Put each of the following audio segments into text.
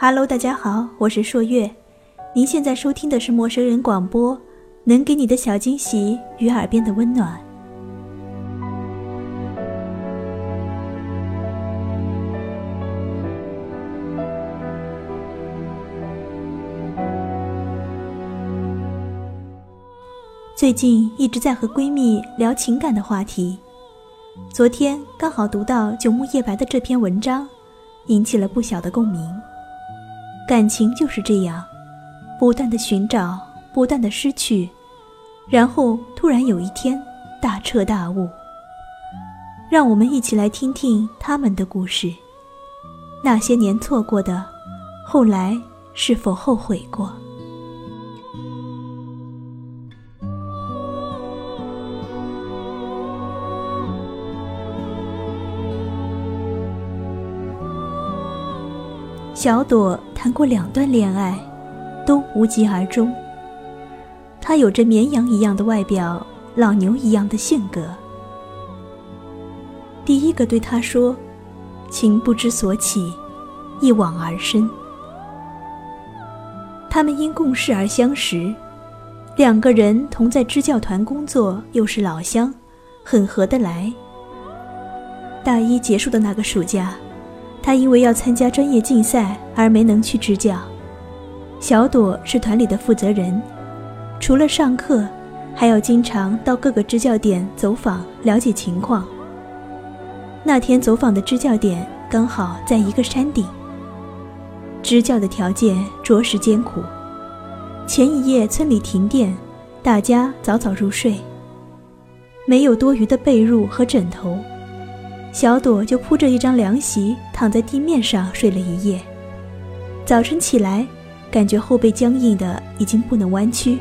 哈喽，大家好，我是朔月。您现在收听的是陌生人广播，能给你的小惊喜与耳边的温暖。最近一直在和闺蜜聊情感的话题，昨天刚好读到九牧夜白的这篇文章，引起了不小的共鸣。感情就是这样，不断的寻找，不断的失去，然后突然有一天大彻大悟。让我们一起来听听他们的故事，那些年错过的，后来是否后悔过？小朵谈过2段恋爱，都无疾而终。她有着绵羊一样的外表，老牛一样的性格。第一个对她说：“情不知所起，一往而深。”他们因共事而相识，2个人同在支教团工作，又是老乡，很合得来。大1结束的那个暑假，他因为要参加专业竞赛而没能去支教。小朵是团里的负责人，除了上课，还要经常到各个支教点走访，了解情况。那天走访的支教点刚好在一个山顶。支教的条件着实艰苦，前一夜村里停电，大家早早入睡，没有多余的被褥和枕头，小朵就铺着一张凉席躺在地面上睡了一夜。早晨起来，感觉后背僵硬的已经不能弯曲。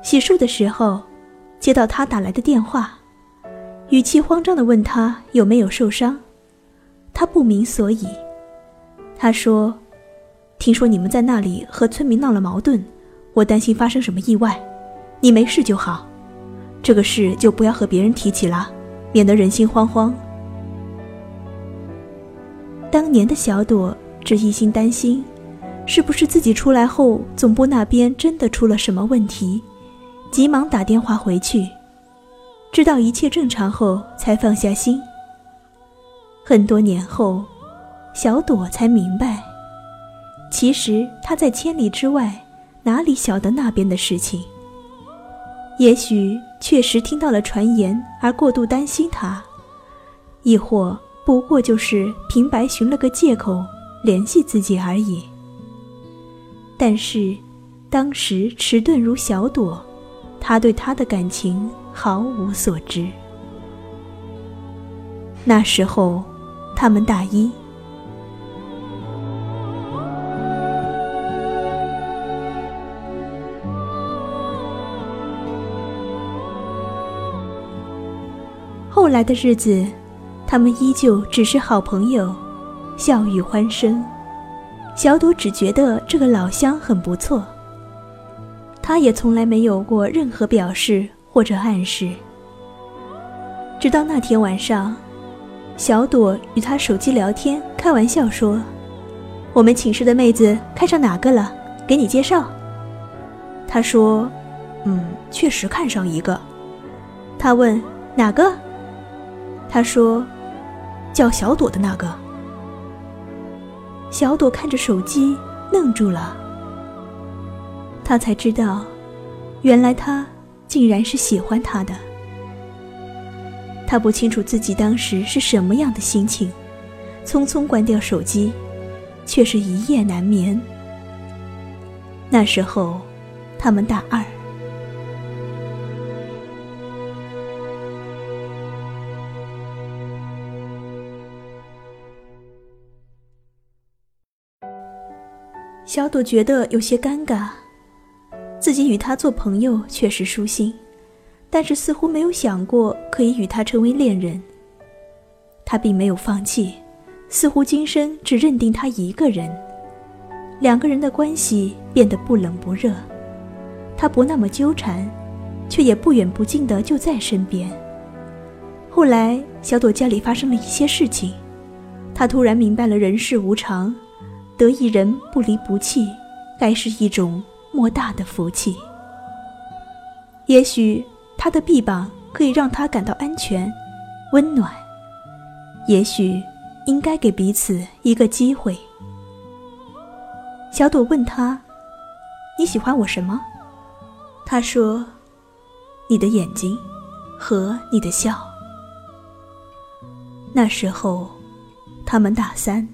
洗漱的时候，接到他打来的电话，语气慌张地问他有没有受伤。他不明所以，他说：“听说你们在那里和村民闹了矛盾，我担心发生什么意外，你没事就好，这个事就不要和别人提起了，免得人心惶惶。”当年的小朵只一心担心，是不是自己出来后总部那边真的出了什么问题，急忙打电话回去，知道一切正常后才放下心。很多年后，小朵才明白，其实他在千里之外，哪里晓得那边的事情？也许确实听到了传言而过度担心他，亦或不过就是平白寻了个借口联系自己而已。但是，当时迟钝如小朵，他对他的感情毫无所知。那时候，他们大1。后来的日子，他们依旧只是好朋友，笑语欢声。小朵只觉得这个老乡很不错，他也从来没有过任何表示或者暗示。直到那天晚上，小朵与他手机聊天，开玩笑说：“我们寝室的妹子看上哪个了？给你介绍。”他说：“确实看上一个。”他问：“哪个？”他说：“叫小朵的那个。”小朵看着手机愣住了，她才知道，原来他竟然是喜欢她的。她不清楚自己当时是什么样的心情，匆匆关掉手机，却是一夜难眠。那时候，他们大2。小朵觉得有些尴尬，自己与他做朋友确实舒心，但是似乎没有想过可以与他成为恋人。他并没有放弃，似乎今生只认定他一个人。2个人的关系变得不冷不热，他不那么纠缠，却也不远不近的就在身边。后来小朵家里发生了一些事情，她突然明白了人世无常，得一人不离不弃，该是一种莫大的福气。也许她的臂膀可以让她感到安全、温暖，也许应该给彼此一个机会。小朵问他：“你喜欢我什么？”他说：“你的眼睛和你的笑。”那时候，他们大三。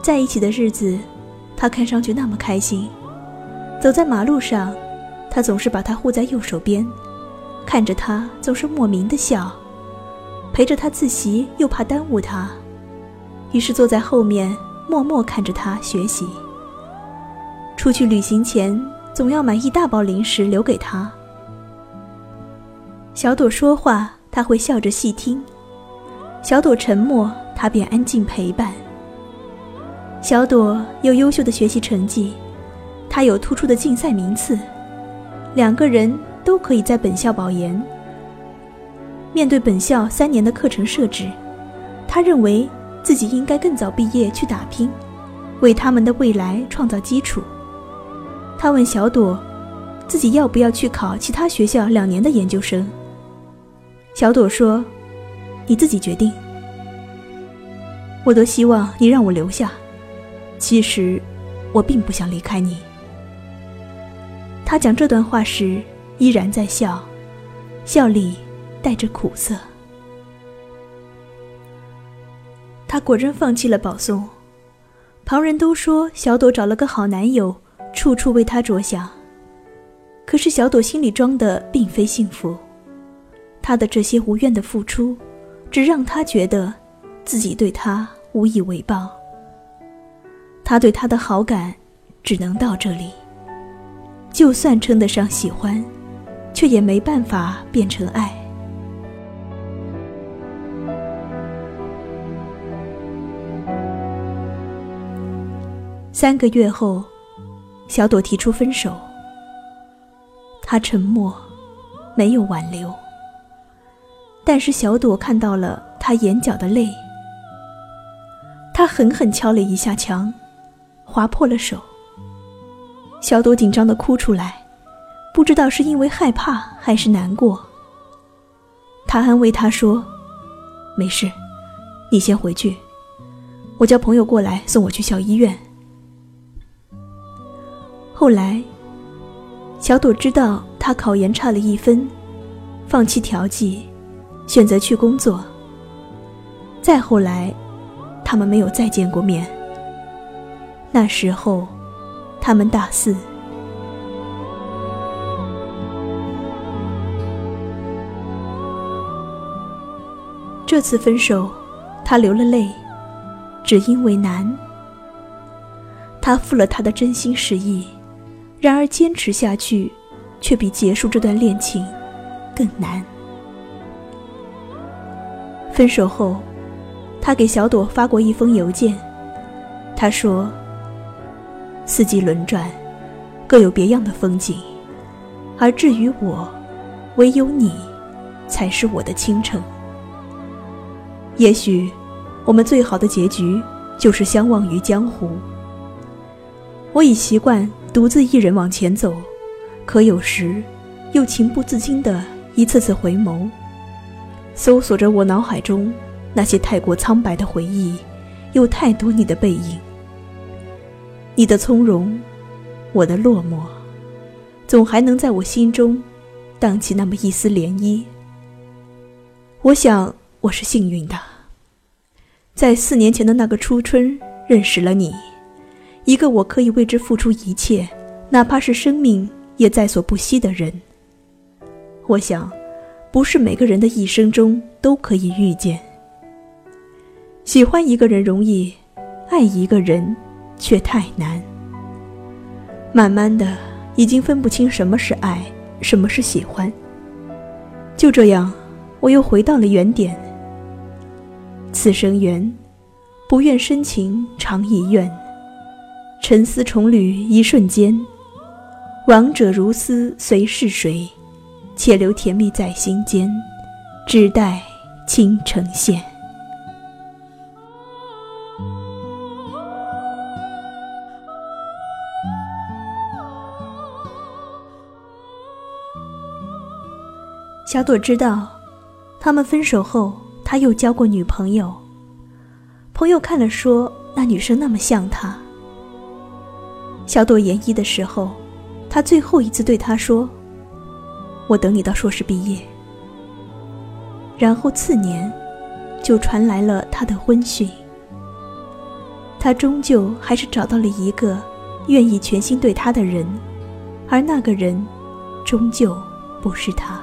在一起的日子，他看上去那么开心。走在马路上，他总是把她护在右手边，看着她总是莫名的笑，陪着她自习又怕耽误她，于是坐在后面默默看着她学习。出去旅行前总要买一大包零食留给她。小朵说话他会笑着细听，小朵沉默他便安静陪伴。小朵有优秀的学习成绩，他有突出的竞赛名次，两个人都可以在本校保研。面对本校3年的课程设置，他认为自己应该更早毕业去打拼，为他们的未来创造基础。他问小朵，自己要不要去考其他学校2年的研究生？小朵说：“你自己决定。我都希望你让我留下，其实我并不想离开你。”他讲这段话时依然在笑，笑里带着苦涩。他果真放弃了保送。旁人都说小朵找了个好男友，处处为他着想，可是小朵心里装的并非幸福。他的这些无怨的付出，只让他觉得自己对他无以为报。他对他的好感只能到这里，就算称得上喜欢，却也没办法变成爱。3个月后，小朵提出分手。他沉默，没有挽留。但是小朵看到了他眼角的泪，他狠狠敲了一下墙，划破了手。小朵紧张地哭出来，不知道是因为害怕还是难过。他安慰她说：“没事，你先回去，我叫朋友过来送我去小医院。”后来，小朵知道她考研差了1分，放弃调剂，选择去工作。再后来，他们没有再见过面。那时候他们大四。这次分手，他流了泪，只因为难。他付了他的真心实意，然而坚持下去，却比结束这段恋情更难。分手后，他给小朵发过一封邮件，他说：“四季轮转，各有别样的风景，而至于我，唯有你才是我的倾城。也许我们最好的结局就是相忘于江湖。我已习惯独自一人往前走，可有时又情不自禁地一次次回眸，搜索着我脑海中那些太过苍白的回忆，有太多你的背影，你的从容，我的落寞，总还能在我心中荡起那么一丝涟漪。我想我是幸运的，在4年前的那个初春认识了你，一个我可以为之付出一切，哪怕是生命也在所不惜的人。我想，不是每个人的一生中都可以遇见。喜欢一个人容易，爱一个人却太难。慢慢的，已经分不清什么是爱，什么是喜欢。就这样，我又回到了原点。此生缘，不愿深情常遗愿，沉思重旅一瞬间，往者如斯随逝水，且留甜蜜在心间，只待倾城现。小朵知道他们分手后，他又交过女朋友，朋友看了说那女生那么像他。小朵研一的时候，他最后一次对他说，我等你到硕士毕业。然后次年就传来了他的婚讯，他终究还是找到了一个愿意全心对他的人，而那个人终究不是他。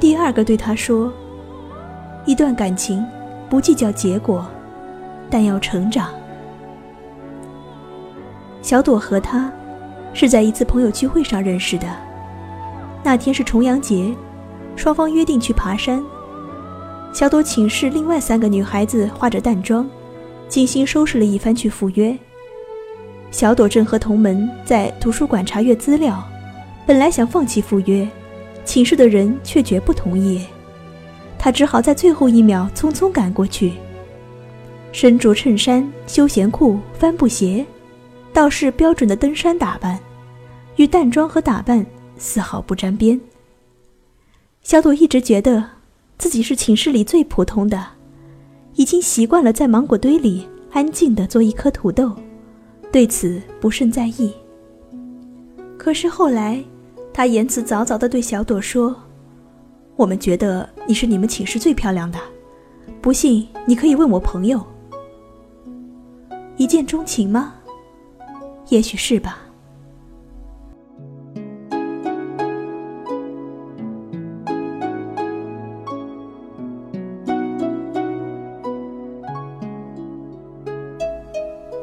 第二个对他说，一段感情不计较结果，但要成长。小朵和他是在一次朋友聚会上认识的，那天是重阳节，双方约定去爬山。小朵请示另外3个女孩子化着淡妆，精心收拾了一番去赴约。小朵正和同门在图书馆查阅资料，本来想放弃赴约，寝室的人却绝不同意，他只好在最后一秒匆匆赶过去。身着衬衫、休闲裤、帆布鞋，倒是标准的登山打扮，与淡妆和打扮丝毫不沾边。小朵一直觉得自己是寝室里最普通的，已经习惯了在芒果堆里安静地做一颗土豆，对此不甚在意。可是后来他言辞凿凿地对小朵说，我们觉得你是你们寝室最漂亮的，不信你可以问我朋友。一见钟情吗？也许是吧。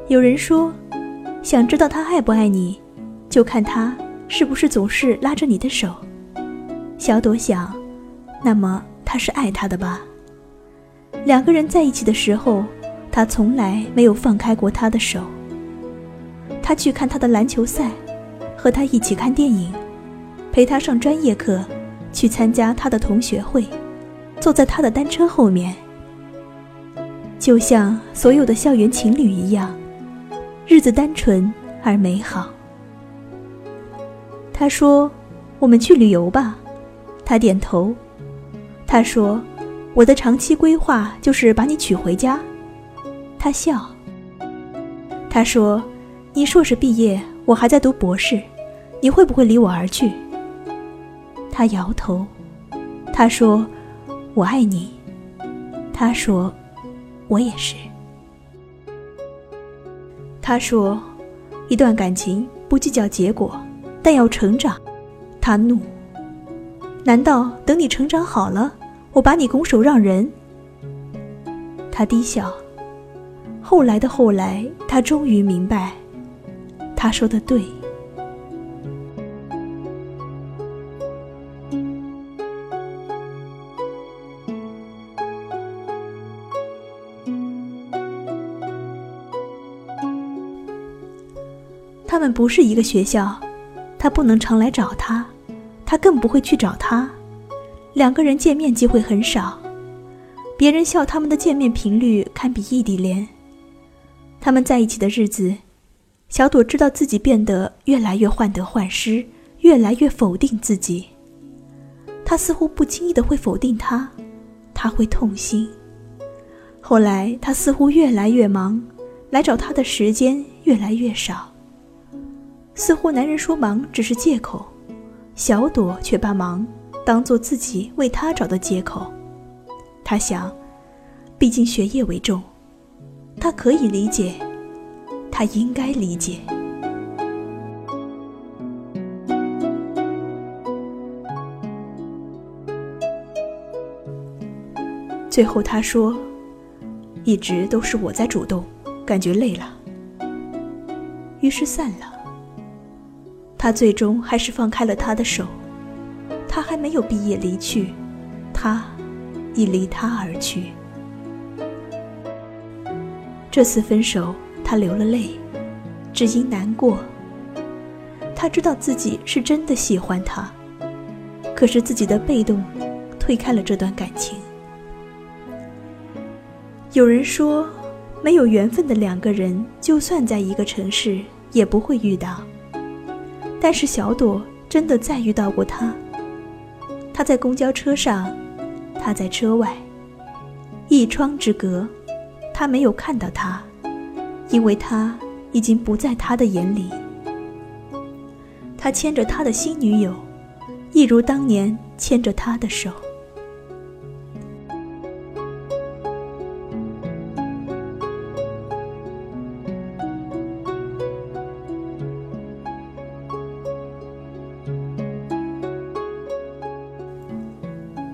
有人说，想知道他爱不爱你，就看他是不是总是拉着你的手。小朵想，那么他是爱他的吧。2个人在一起的时候，他从来没有放开过他的手。他去看他的篮球赛，和他一起看电影，陪他上专业课，去参加他的同学会，坐在他的单车后面。就像所有的校园情侣一样，日子单纯而美好。他说，我们去旅游吧。他点头。他说，我的长期规划就是把你娶回家。他笑。他说，你硕士毕业，我还在读博士，你会不会离我而去？他摇头。他说，我爱你。他说，我也是。他说，一段感情不计较结果，但要成长。他怒，难道等你成长好了，我把你拱手让人？他低笑。后来的后来，他终于明白，他说的对。他们不是一个学校，他不能常来找他，他更不会去找他。2个人见面机会很少，别人笑他们的见面频率堪比异地恋。他们在一起的日子，小朵知道自己变得越来越患得患失，越来越否定自己。他似乎不经意地会否定他，他会痛心。后来他似乎越来越忙，来找他的时间越来越少。似乎男人说忙只是借口，小朵却把忙当作自己为他找的借口。他想，毕竟学业为重，他可以理解，他应该理解。最后他说，一直都是我在主动，感觉累了，于是散了。他最终还是放开了他的手，他还没有毕业离去，他已离他而去。这次分手，他流了泪，只因难过。他知道自己是真的喜欢他，可是自己的被动推开了这段感情。有人说，没有缘分的两个人，就算在一个城市也不会遇到。但是小朵真的再遇到过他，他在公交车上，他在车外，一窗之隔，他没有看到他，因为他已经不在他的眼里。他牵着他的新女友，一如当年牵着他的手。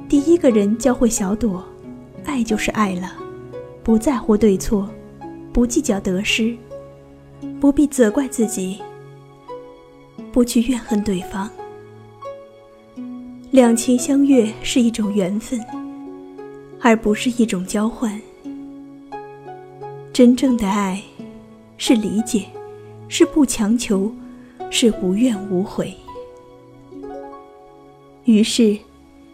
第一个人教会小朵，爱就是爱了，不在乎对错，不计较得失，不必责怪自己，不去怨恨对方。两情相悦是一种缘分，而不是一种交换。真正的爱是理解，是不强求，是无怨无悔。于是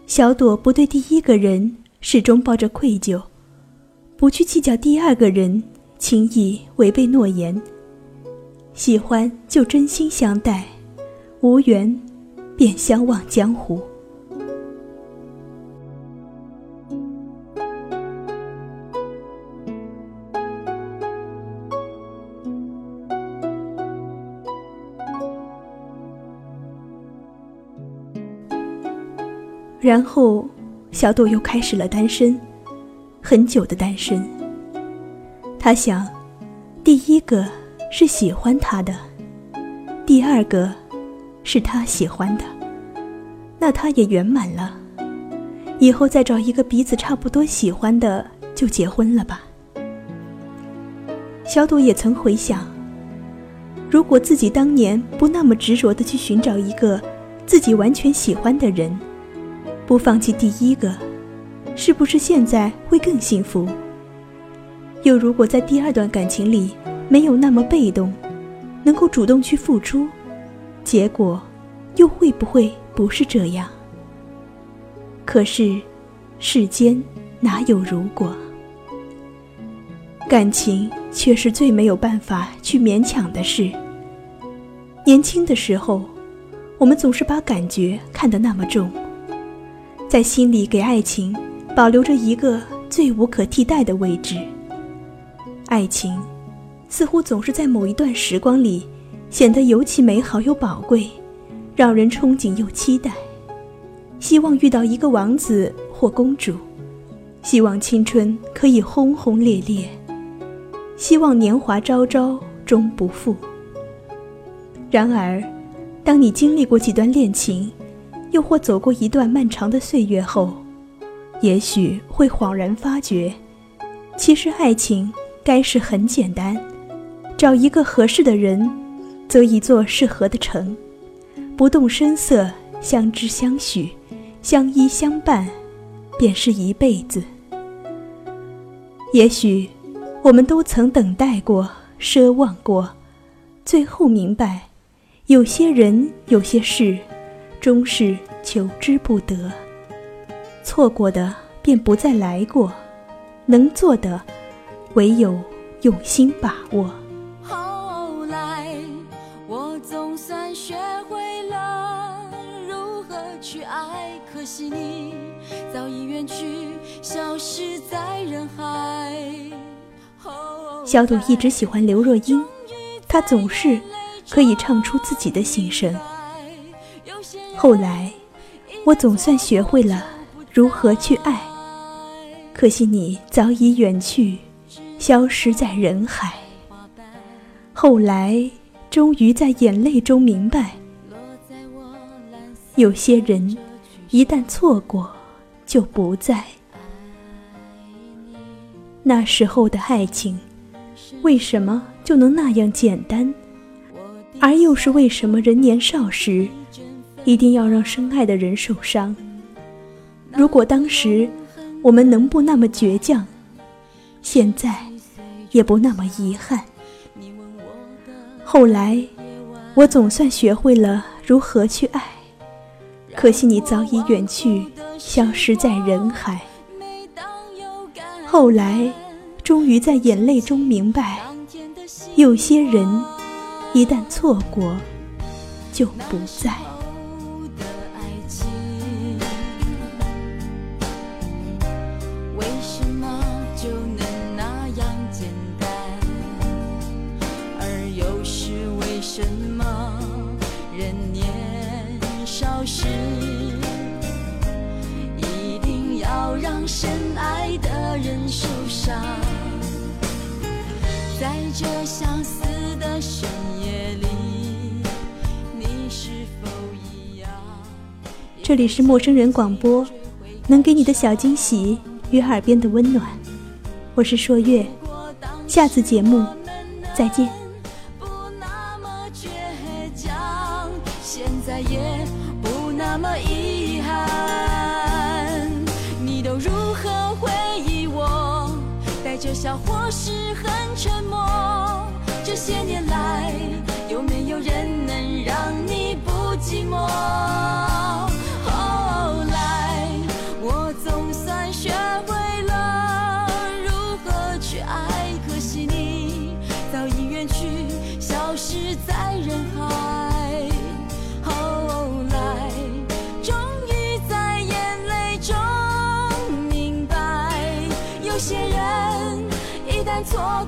小朵不对第一个人始终抱着愧疚，不去计较第二个人轻易违背诺言，喜欢就真心相待，无缘便相忘江湖。然后小朵又开始了单身，很久的单身。她想，第一个是喜欢她的，第二个是她喜欢的，那她也圆满了，以后再找一个彼此差不多喜欢的就结婚了吧。小朵也曾回想，如果自己当年不那么执着地去寻找一个自己完全喜欢的人，不放弃第一个，是不是现在会更幸福？又如果在第二段感情里没有那么被动，能够主动去付出，结果又会不会不是这样？可是世间哪有如果？感情却是最没有办法去勉强的事。年轻的时候，我们总是把感觉看得那么重，在心里给爱情保留着一个最无可替代的位置。爱情似乎总是在某一段时光里显得尤其美好又宝贵，让人憧憬又期待，希望遇到一个王子或公主，希望青春可以轰轰烈烈，希望年华昭昭终不负。然而当你经历过几段恋情，又或走过一段漫长的岁月后，也许会恍然发觉，其实爱情该是很简单，找一个合适的人，择一座适合的城，不动声色，相知相许，相依相伴，便是一辈子。也许我们都曾等待过，奢望过，最后明白，有些人有些事终是求之不得，错过的便不再来过，能做的唯有用心把握。后来我总算学会了如何去爱，可惜你早已远去，消失在人海。小朵一直喜欢刘若英，她总是可以唱出自己的心声。后来我总算学会了如何去爱，可惜你早已远去，消失在人海。后来终于在眼泪中明白，有些人一旦错过就不再。那时候的爱情为什么就能那样简单，而又是为什么人年少时一定要让深爱的人受伤？如果当时我们能不那么倔强，现在也不那么遗憾。后来我总算学会了如何去爱，可惜你早已远去，消失在人海。后来终于在眼泪中明白，有些人一旦错过就不在。深爱的人受伤，在这相思的深夜里，你是否一样？这里是陌生人广播，能给你的小惊喜与耳边的温暖。我是朔月，下次节目再见。不那么倔强，现在也不那么遗憾。这笑或是很沉默，这些年来有没有人能让你不寂寞？后来我总算学会了如何去爱，可惜你早已远去，消失在人海。后来终于在眼泪中明白，有些人错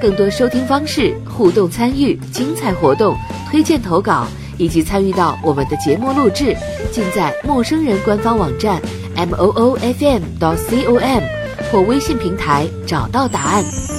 更多收听方式、互动参与、精彩活动、推荐投稿以及参与到我们的节目录制，尽在陌生人官方网站 MOOFM.COM 或微信平台找到答案。